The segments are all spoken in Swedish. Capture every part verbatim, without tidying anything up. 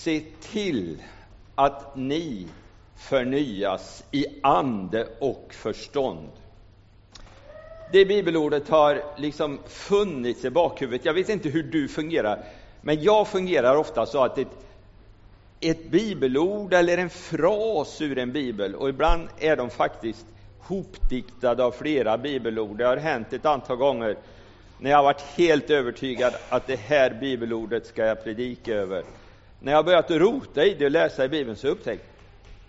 se till att ni förnyas i ande och förstånd. Det bibelordet har liksom funnits i bakhuvudet. Jag vet inte hur du fungerar, men jag fungerar ofta så att ett, ett bibelord eller en fras ur en bibel, och ibland är de faktiskt hopdiktade av flera bibelord. Det har hänt ett antal gånger när jag har varit helt övertygad att det här bibelordet ska jag predika över. När jag börjat rota i det och läsa i Bibeln, så upptäckte jag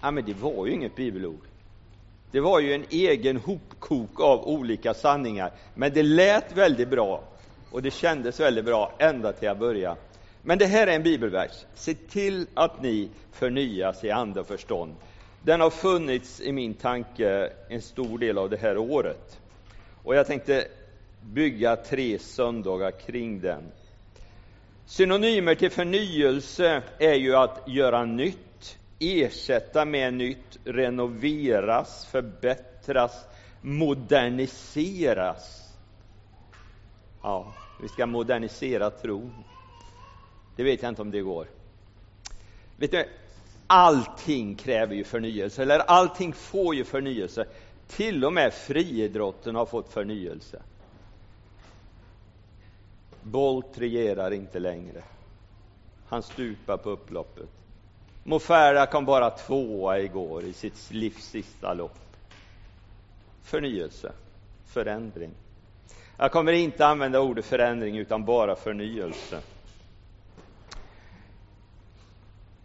ah, men det var ju inget bibelord. Det var ju en egen hopkok av olika sanningar. Men det lät väldigt bra och det kändes väldigt bra ända till jag började. Men det här är en bibelvers. Se till att ni förnyas i ande och förstånd. Den har funnits i min tanke en stor del av det här året. Och jag tänkte bygga tre söndagar kring den. Synonymer till förnyelse är ju att göra nytt, ersätta med nytt, renoveras, förbättras, moderniseras. Ja, vi ska modernisera tron. Det vet jag inte om det går. Vet du, allting kräver ju förnyelse, eller allting får ju förnyelse. Till och med friidrotten har fått förnyelse. Bolt regerar inte längre. Han stupar på upploppet. Mo Farah kom bara tvåa igår i sitt livs sista lopp. Förnyelse. Förändring. Jag kommer inte använda ordet förändring utan bara förnyelse.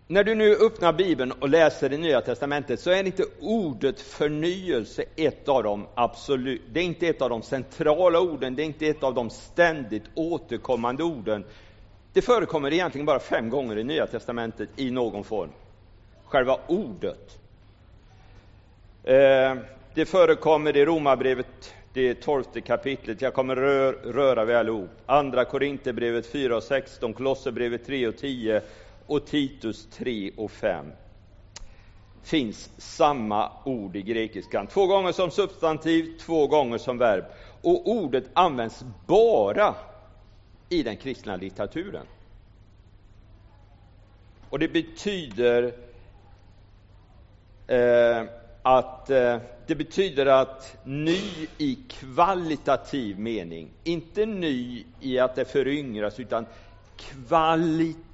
När du nu öppnar Bibeln och läser det Nya Testamentet, så är inte ordet förnyelse ett av de absolut, det är inte ett av de centrala orden, det är inte ett av de ständigt återkommande orden. Det förekommer egentligen bara fem gånger i Nya Testamentet i någon form. Själva ordet. Det förekommer i Romarbrevet, det tolfte kapitlet, jag kommer rör, röra vid allihop. Andra Korinthierbrevet fyra och sexton, Kolosserbrevet tre och tio. Och Titus tre och fem finns samma ord i grekiskan. Två gånger som substantiv, två gånger som verb. Och ordet används bara i den kristna litteraturen. Och det betyder eh, att eh, det betyder att ny i kvalitativ mening, inte ny i att det föryngras, utan kvaliteten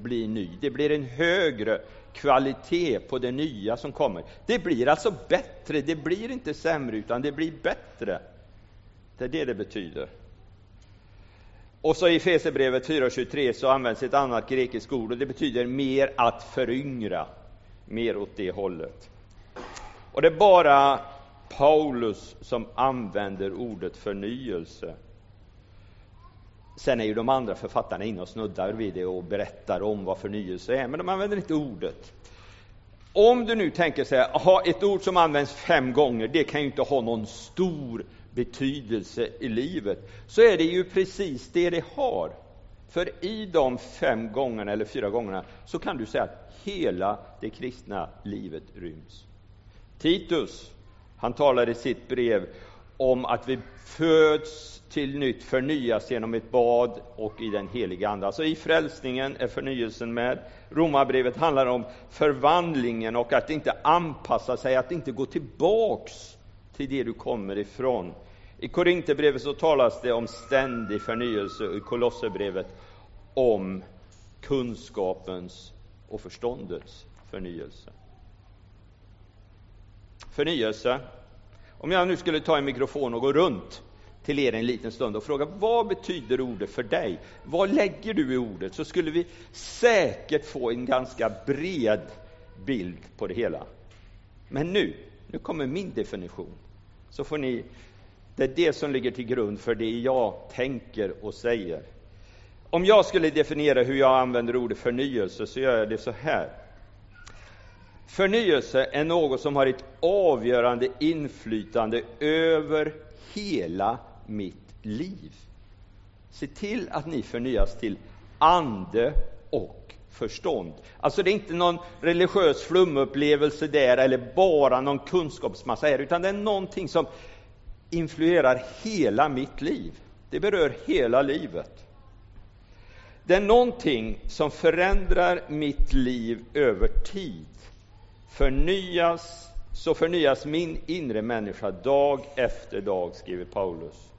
blir ny. Det blir en högre kvalitet på det nya som kommer. Det blir alltså bättre. Det blir inte sämre utan det blir bättre. Det är det det betyder. Och så i Efesierbrevet fyra och tjugotre så används ett annat grekiskt ord. Och det betyder mer att föryngra. Mer åt det hållet. Och det är bara Paulus som använder ordet förnyelse. Sen är ju de andra författarna inne och snuddar vid det och berättar om vad förnyelse är. Men de använder inte ordet. Om du nu tänker så här, aha, ett ord som används fem gånger, det kan ju inte ha någon stor betydelse i livet. Så är det ju precis det det har. För i de fem gångerna eller fyra gångerna så kan du säga att hela det kristna livet ryms. Titus, han talar i sitt brev om att vi föds till nytt, förnyas genom ett bad och i den heliga ande. Alltså i frälsningen är förnyelsen med. Romarbrevet handlar om förvandlingen och att inte anpassa sig, att inte gå tillbaks till det du kommer ifrån. I Korinthierbrevet så talas det om ständig förnyelse och i Kolosserbrevet om kunskapens och förståndets förnyelse. Förnyelse. Om jag nu skulle ta en mikrofon och gå runt till er en liten stund och fråga, vad betyder ordet för dig? Vad lägger du i ordet? Så skulle vi säkert få en ganska bred bild på det hela. Men nu, nu kommer min definition. Så får ni, det är det som ligger till grund för det jag tänker och säger. Om jag skulle definiera hur jag använder ordet förnyelse, så gör jag det så här. Förnyelse är något som har ett avgörande inflytande över hela mitt liv. Se till att ni förnyas till ande och förstånd. Alltså det är inte någon religiös flumupplevelse där eller bara någon kunskapsmassa här, utan det är någonting som influerar hela mitt liv. Det berör hela livet. Det är någonting som förändrar mitt liv över tid. Förnyas, så förnyas min inre människa dag efter dag, skriver Paulus.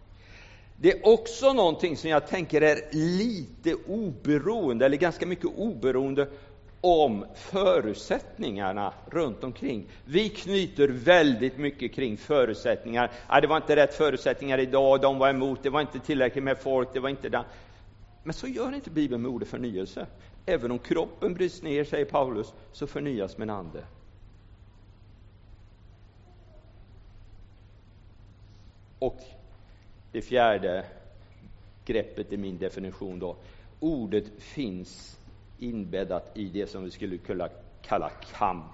Det är också någonting som jag tänker är lite oberoende, eller ganska mycket oberoende om förutsättningarna runt omkring. Vi knyter väldigt mycket kring förutsättningar. Ah, det var inte rätt förutsättningar idag, de var emot, det var inte tillräckligt med folk, det var inte det. Men så gör inte Bibeln med ordet förnyelse. Även om kroppen bryts ner, säger Paulus, så förnyas min ande. Och det fjärde greppet i min definition då. Ordet finns inbäddat i det som vi skulle kunna kalla kamp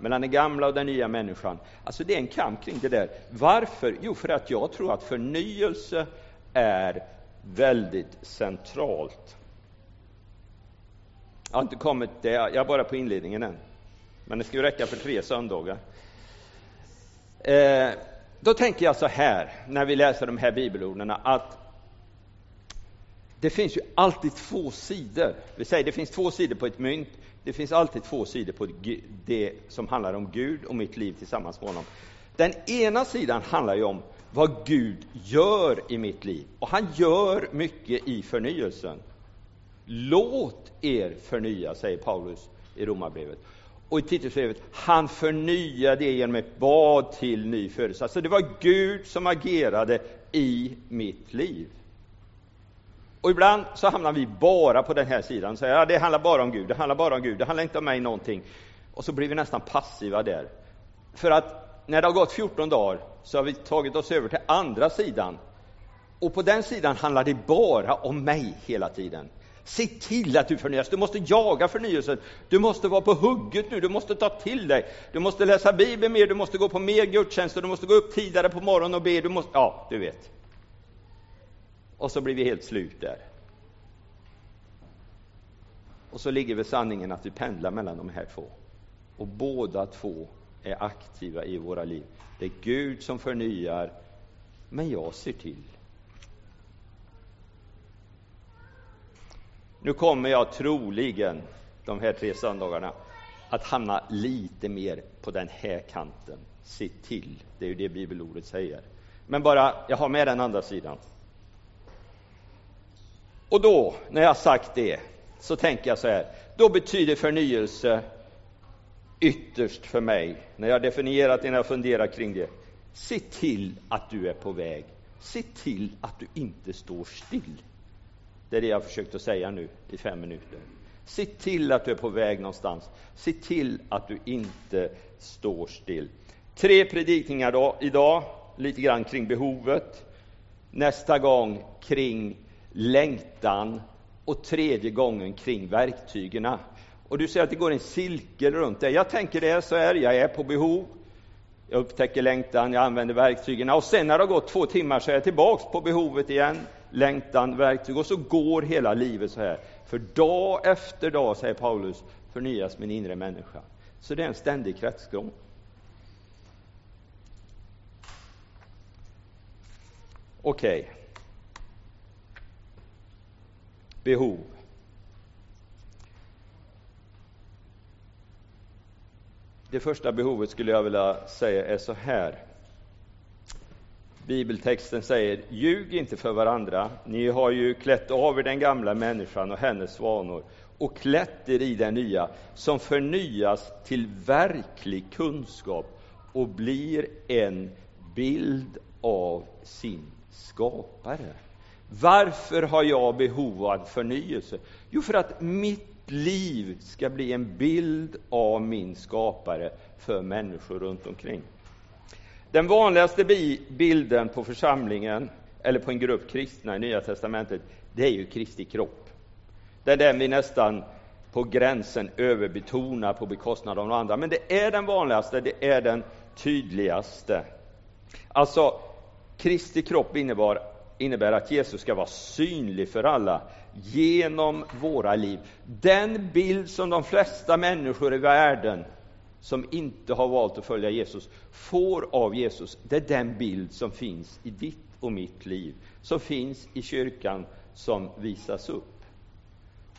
mellan den gamla och den nya människan. Alltså det är en kamp kring det där. Varför? Jo, för att jag tror att förnyelse är väldigt centralt. Jag har inte kommit det. Jag är bara på inledningen än. Men det ska ju räcka för tre söndagar. Eh, då tänker jag så här. När vi läser de här bibelorden. Att det finns ju alltid två sidor. Vi säger det finns två sidor på ett mynt. Det finns alltid två sidor på det som handlar om Gud och mitt liv tillsammans med honom. Den ena sidan handlar ju om vad Gud gör i mitt liv. Och han gör mycket i förnyelsen. Låt er förnya, säger Paulus i Romarbrevet. Och i Titusbrevet, han förnyade det genom ett bad till ny födelse. Alltså det var Gud som agerade i mitt liv. Och ibland så hamnar vi bara på den här sidan. Så, ja, det handlar bara om Gud, det handlar bara om Gud, det handlar inte om mig någonting. Och så blir vi nästan passiva där. För att när det har gått fjorton dagar så har vi tagit oss över till andra sidan. Och på den sidan handlar det bara om mig hela tiden. Se till att du förnyas. Du måste jaga förnyelsen. Du måste vara på hugget nu. Du måste ta till dig. Du måste läsa Bibeln mer. Du måste gå på mer gudstjänster. Du måste gå upp tidigare på morgonen och be. Du måste... Ja, du vet. Och så blir vi helt slut där. Och så ligger väl sanningen att vi pendlar mellan de här två. Och båda två är aktiva i våra liv. Det är Gud som förnyar, men jag ser till. Nu kommer jag troligen de här tre söndagarna att hamna lite mer på den här kanten. Se till, det är ju det bibelordet säger. Men bara, jag har med den andra sidan. Och då, när jag har sagt det, så tänker jag så här. Då betyder förnyelse ytterst för mig, när jag har definierat, när jag funderar kring det. Se till att du är på väg. Se till att du inte står still. Det är det jag har försökt att säga nu i fem minuter. Se till att du är på väg någonstans. Se till att du inte står still. Tre predikningar då, idag. Lite grann kring behovet. Nästa gång kring längtan. Och tredje gången kring verktygerna. Och du ser att det går en cirkel runt det. Jag tänker det så här. Jag är på behov. Jag upptäcker längtan. Jag använder verktygerna. Och sen när det har gått två timmar så är jag tillbaka på behovet igen. Längtan, verktyg, och så går hela livet så här. För dag efter dag, säger Paulus, förnyas min inre människa. Så det är en ständig kretsgång. Okej. Okay. Behov. Det första behovet skulle jag vilja säga är så här. Bibeltexten säger, ljug inte för varandra. Ni har ju klätt av er den gamla människan och hennes vanor och klätt er i den nya som förnyas till verklig kunskap och blir en bild av sin skapare. Varför har jag behov av förnyelse? Jo, för att mitt liv ska bli en bild av min skapare för människor runt omkring. Den vanligaste bilden på församlingen eller på en grupp kristna i Nya Testamentet, det är ju Kristi kropp. Det är den vi nästan på gränsen överbetonar på bekostnad av några andra. Men det är den vanligaste, det är den tydligaste. Alltså, Kristi kropp innebar, innebär att Jesus ska vara synlig för alla genom våra liv. Den bild som de flesta människor i världen som inte har valt att följa Jesus får av Jesus. Det är den bild som finns i ditt och mitt liv. Som finns i kyrkan som visas upp.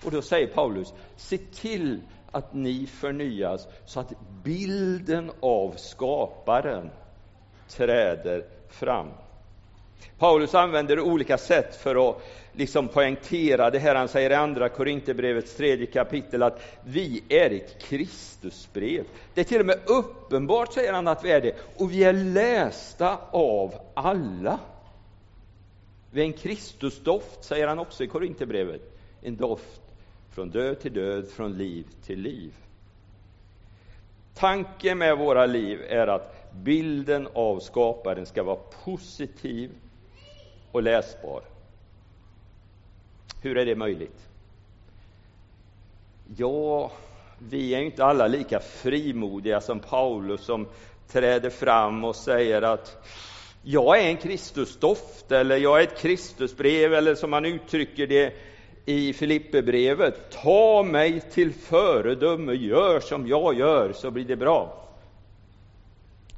Och då säger Paulus, se till att ni förnyas så att bilden av skaparen träder fram. Paulus använder olika sätt för att liksom poängtera det här. Han säger i andra Korinthierbrevets tredje kapitel att vi är ett Kristusbrev. Det är till och med uppenbart, säger han, att vi är det. Och vi är lästa av alla. Vi är en Kristusdoft, säger han också i Korinthierbrevet. En doft från död till död, från liv till liv. Tanken med våra liv är att bilden av skaparen ska vara positiv och läsbar. Hur är det möjligt? Ja, vi är ju inte alla lika frimodiga som Paulus, som träder fram och säger att jag är en Kristusdoft, eller jag är ett Kristusbrev, eller som man uttrycker det i Filipperbrevet, ta mig till föredöme, gör som jag gör så blir det bra.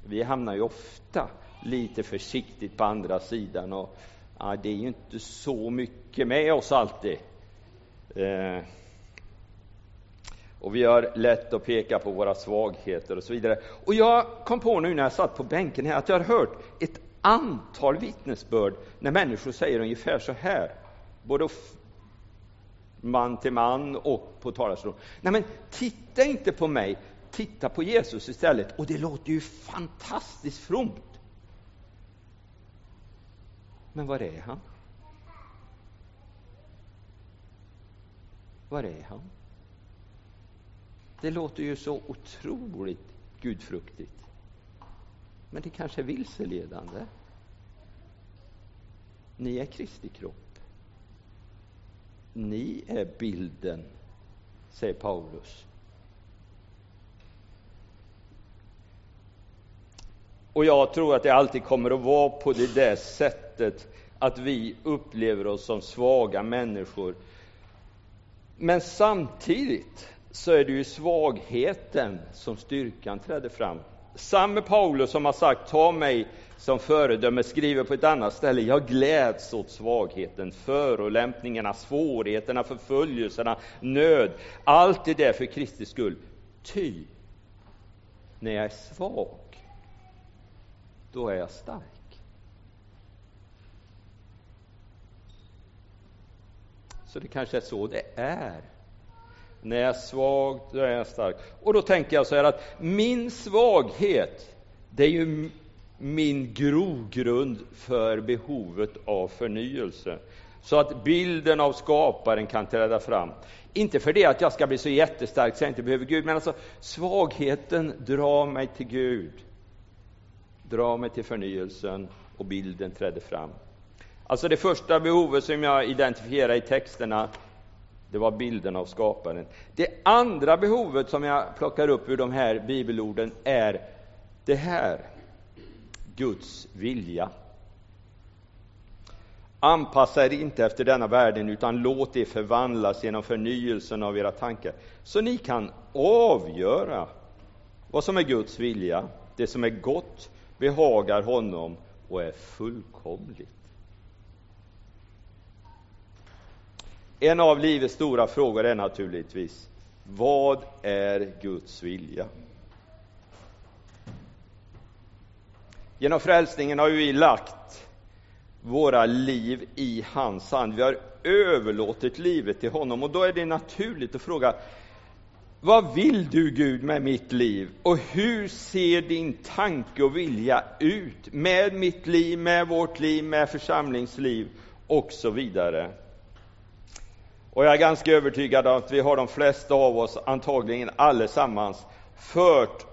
Vi hamnar ju ofta lite försiktigt på andra sidan och ja, det är ju inte så mycket med oss alltid. Eh, och vi gör lätt att peka på våra svagheter och så vidare. Och jag kom på nu när jag satt på bänken här att jag har hört ett antal vittnesbörd när människor säger ungefär så här, både man till man och på talarstolen. Nej, men titta inte på mig, titta på Jesus istället. Och det låter ju fantastiskt fromt. Men var är han? Var är han? Det låter ju så otroligt gudfruktigt. Men det kanske är vilseledande. Ni är Kristi kropp. Ni är bilden, säger Paulus. Och jag tror att det alltid kommer att vara på det där sättet att vi upplever oss som svaga människor. Men samtidigt så är det ju svagheten som styrkan träder fram. Samme Paulus som har sagt ta mig som föredöme skriver på ett annat ställe, jag gläds åt svagheten, förolämpningarna, svårigheterna, förföljelserna, nöd, allt det där för Kristi skull. Ty när jag är svag, då är jag stark. Så det kanske är så det är. När jag är svag, då är jag stark. Och då tänker jag så här att min svaghet, det är ju min grogrund för behovet av förnyelse. Så att bilden av skaparen kan träda fram. Inte för det att jag ska bli så jättestark så jag inte behöver Gud. Men alltså svagheten drar mig till Gud. Drar mig till förnyelsen och bilden träder fram. Alltså det första behovet som jag identifierar i texterna, det var bilden av skaparen. Det andra behovet som jag plockar upp ur de här bibelorden är det här. Guds vilja. Anpassa er inte efter denna världen utan låt er förvandlas genom förnyelsen av era tankar. Så ni kan avgöra vad som är Guds vilja. Det som är gott behagar honom och är fullkomligt. En av livets stora frågor är naturligtvis, vad är Guds vilja? Genom frälsningen har vi lagt våra liv i hans hand. Vi har överlåtit livet till honom. Och då är det naturligt att fråga, vad vill du Gud med mitt liv? Och hur ser din tanke och vilja ut med mitt liv, med vårt liv, med församlingsliv och så vidare? Och jag är ganska övertygad om att vi har de flesta av oss, antagligen allesammans, fört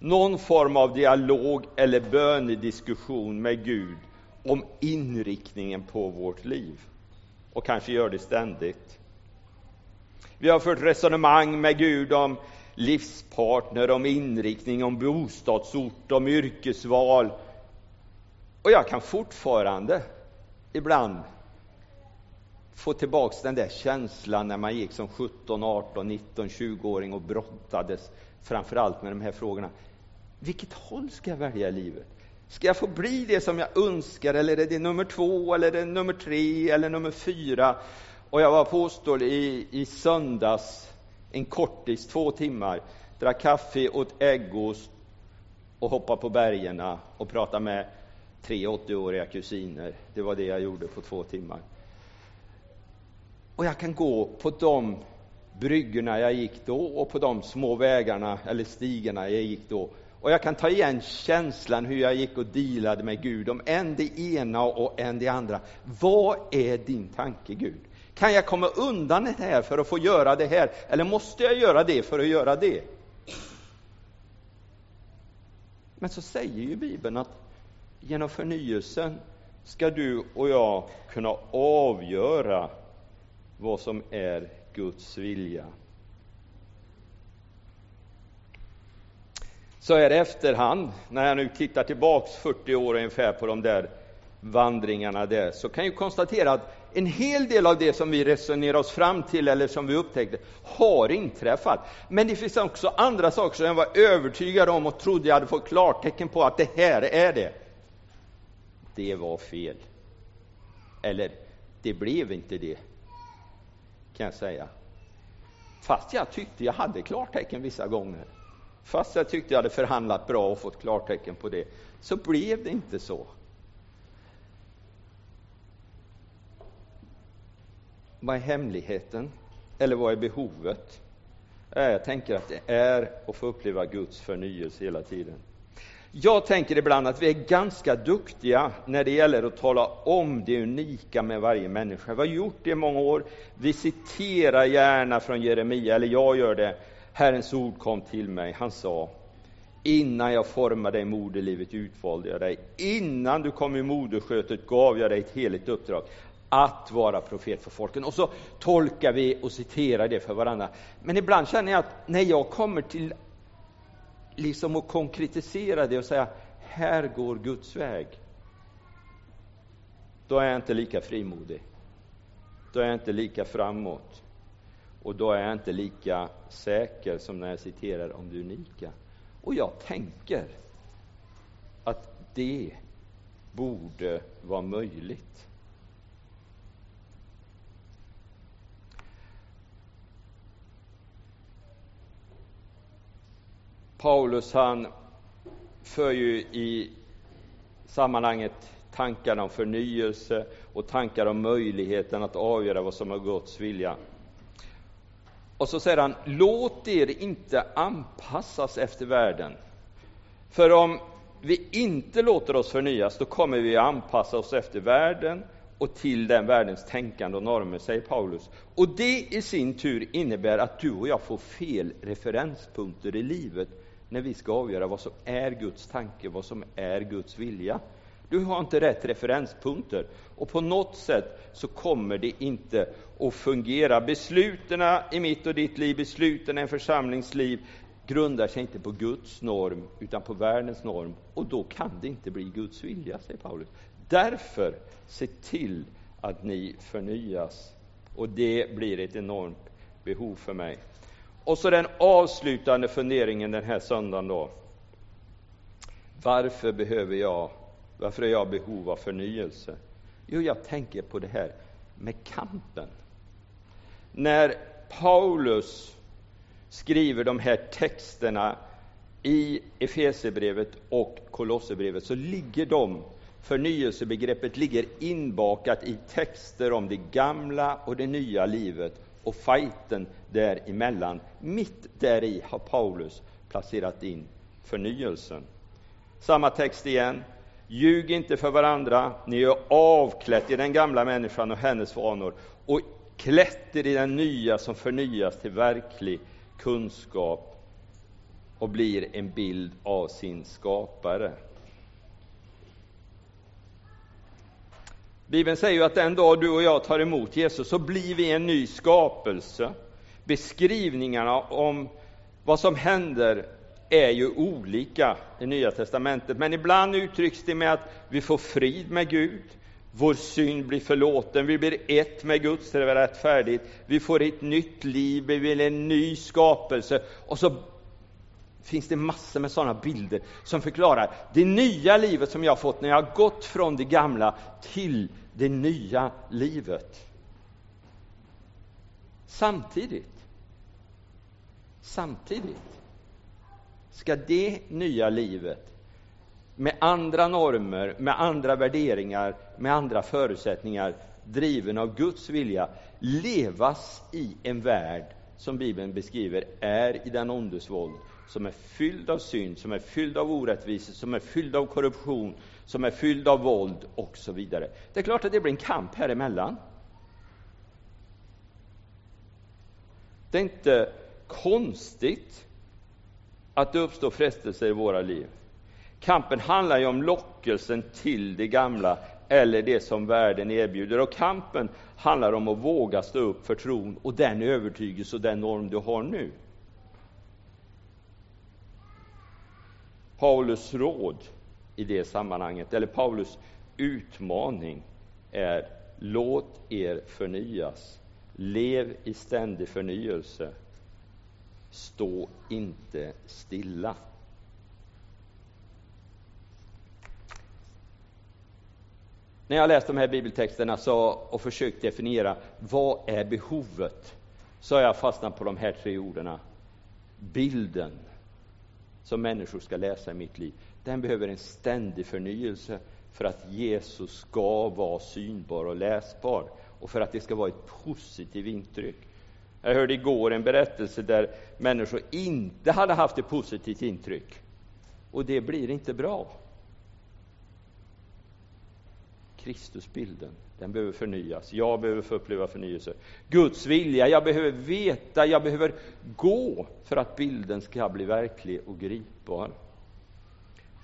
någon form av dialog eller bönediskussion med Gud om inriktningen på vårt liv. Och kanske gör det ständigt. Vi har fört resonemang med Gud om livspartner, om inriktning, om bostadsort, om yrkesval. Och jag kan fortfarande ibland få tillbaka den där känslan när man gick som sjutton, arton, nitton, tjugoåring och brottades framförallt med de här frågorna. Vilket håll ska jag välja i livet? Ska jag få bli det som jag önskar eller är det nummer två eller är det nummer tre eller nummer fyra? Och jag var påstådd i, i söndags en kortis, två timmar. Drack kaffe, åt äggost och hoppade på bergerna och pratade med tre åttioåriga kusiner. Det var det jag gjorde på två timmar. Och jag kan gå på de bryggorna jag gick då och på de små vägarna eller stigarna jag gick då. Och jag kan ta igen känslan hur jag gick och dealade med Gud om än det ena och än det andra. Vad är din tanke, Gud? Kan jag komma undan det här för att få göra det här? Eller måste jag göra det för att göra det? Men så säger ju Bibeln att genom förnyelsen ska du och jag kunna avgöra vad som är Guds vilja. Så är det efterhand, när jag nu tittar tillbaks fyrtio år ungefär på de där vandringarna där, så kan jag konstatera att en hel del av det som vi resonerar oss fram till eller som vi upptäckte har inträffat. Men det finns också andra saker som jag var övertygad om och trodde jag hade fått klartecken på att det här är det. Det var fel. Eller, det blev inte det, kan jag säga. Fast jag tyckte jag hade klartecken vissa gånger. Fast jag tyckte jag hade förhandlat bra och fått klartecken på det. Så blev det inte så. Vad är hemligheten? Eller vad är behovet? Jag tänker att det är att få uppleva Guds förnyelse hela tiden. Jag tänker ibland att vi är ganska duktiga när det gäller att tala om det unika med varje människa. Vi har gjort det i många år. Vi citerar gärna från Jeremia, eller jag gör det. Herrens ord kom till mig. Han sa: innan jag formade dig i moderlivet utvalde jag dig. Innan du kom i moderskötet gav jag dig ett heligt uppdrag. Att vara profet för folken. Och så tolkar vi och citerar det för varandra. Men ibland känner jag att när jag kommer till liksom att konkretisera det och säga, här går Guds väg, då är jag inte lika frimodig. Då är jag inte lika framåt. Och då är jag inte lika säker som när jag citerar om det unika. Och jag tänker att det borde vara möjligt. Paulus, han för ju i sammanhanget tankar om förnyelse och tankar om möjligheten att avgöra vad som är Guds vilja. Och så säger han, låt er inte anpassas efter världen. För om vi inte låter oss förnyas, då kommer vi att anpassa oss efter världen och till den världens tänkande och normer, säger Paulus. Och det i sin tur innebär att du och jag får fel referenspunkter i livet när vi ska avgöra vad som är Guds tanke, vad som är Guds vilja. Du har inte rätt referenspunkter. Och på något sätt så kommer det inte att fungera. Besluten i mitt och ditt liv, besluten i en församlingsliv grundar sig inte på Guds norm utan på världens norm. Och då kan det inte bli Guds vilja, säger Paulus. Därför se till att ni förnyas. Och det blir ett enormt behov för mig. Och så den avslutande funderingen den här söndagen då. Varför behöver jag Varför är jag behov av förnyelse? Jo, jag tänker på det här med kampen. När Paulus skriver de här texterna i Efesierbrevet och Kolosserbrevet, så ligger de, förnyelsebegreppet ligger inbakat i texter om det gamla och det nya livet och fighten däremellan. Mitt däri har Paulus placerat in förnyelsen. Samma text igen. Ljug inte för varandra, ni är avklätt i den gamla människan och hennes vanor och klätter i den nya som förnyas till verklig kunskap och blir en bild av sin skapare. Bibeln säger ju att den dag du och jag tar emot Jesus så blir vi en ny skapelse. Beskrivningarna om vad som händer är ju olika i Nya testamentet, men ibland uttrycks det med att vi får frid med Gud, vår synd blir förlåten, vi blir ett med Gud, så det är rättfärdigt, vi får ett nytt liv, vi vill en ny skapelse. Och så finns det massor med sådana bilder som förklarar det nya livet som jag har fått när jag har gått från det gamla till det nya livet. Samtidigt, samtidigt ska det nya livet med andra normer, med andra värderingar, med andra förutsättningar, driven av Guds vilja, levas i en värld som Bibeln beskriver är i den ondes våld, som är fylld av synd, som är fylld av orättvisor, som är fylld av korruption, som är fylld av våld och så vidare. Det är klart att det blir en kamp här emellan. Det är inte konstigt att det uppstår frestelser i våra liv. Kampen handlar ju om lockelsen till det gamla eller det som världen erbjuder. Och kampen handlar om att våga stå upp för tron och den övertygelse och den norm du har nu. Paulus råd i det sammanhanget, eller Paulus utmaning, är: låt er förnyas. Lev i ständig förnyelse. Stå inte stilla. När jag läste de här bibeltexterna så, och försökt definiera vad är behovet, så har jag fastnat på de här tre orden. Bilden som människor ska läsa i mitt liv, den behöver en ständig förnyelse för att Jesus ska vara synbar och läsbar och för att det ska vara ett positivt intryck. Jag hörde igår en berättelse där människor inte hade haft ett positivt intryck, och det blir inte bra. Kristusbilden, den behöver förnyas. Jag behöver få uppleva förnyelse. Guds vilja, jag behöver veta, jag behöver gå för att bilden ska bli verklig och gripbar.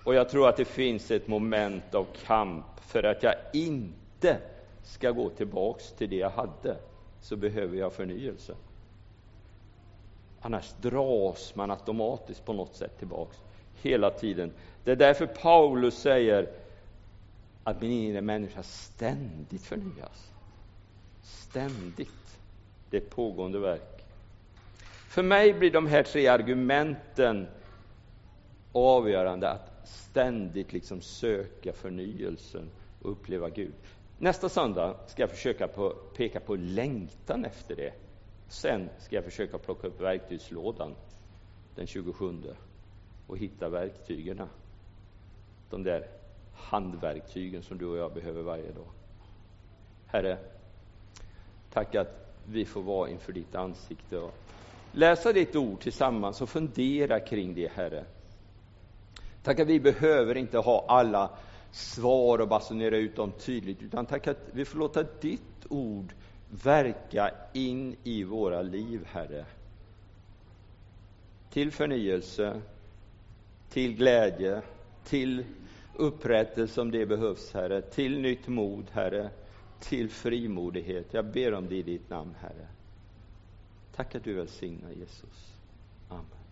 Och jag tror att det finns ett moment av kamp för att jag inte ska gå tillbaks till det jag hade. Så behöver jag förnyelse. Annars dras man automatiskt på något sätt tillbaks hela tiden. Det är därför Paulus säger att min inre människa ständigt förnyas. Ständigt. Det är ett pågående verk. För mig blir de här tre argumenten avgörande, att ständigt liksom söka förnyelsen och uppleva Gud. Nästa söndag ska jag försöka på, peka på längtan efter det. Sen ska jag försöka plocka upp verktygslådan den tjugosjunde och hitta verktygerna. De där handverktygen som du och jag behöver varje dag. Herre, tack att vi får vara inför ditt ansikte och läsa ditt ord tillsammans och fundera kring det, Herre. Tack att vi behöver inte ha alla svar och basunera ut dem tydligt, utan tack att vi får låta ditt ord verka in i våra liv, Herre. Till förnyelse, till glädje, till upprättelse om det behövs, Herre, till nytt mod, Herre, till frimodighet. Jag ber om det i ditt namn, Herre. Tack att du välsignar, Jesus. Amen.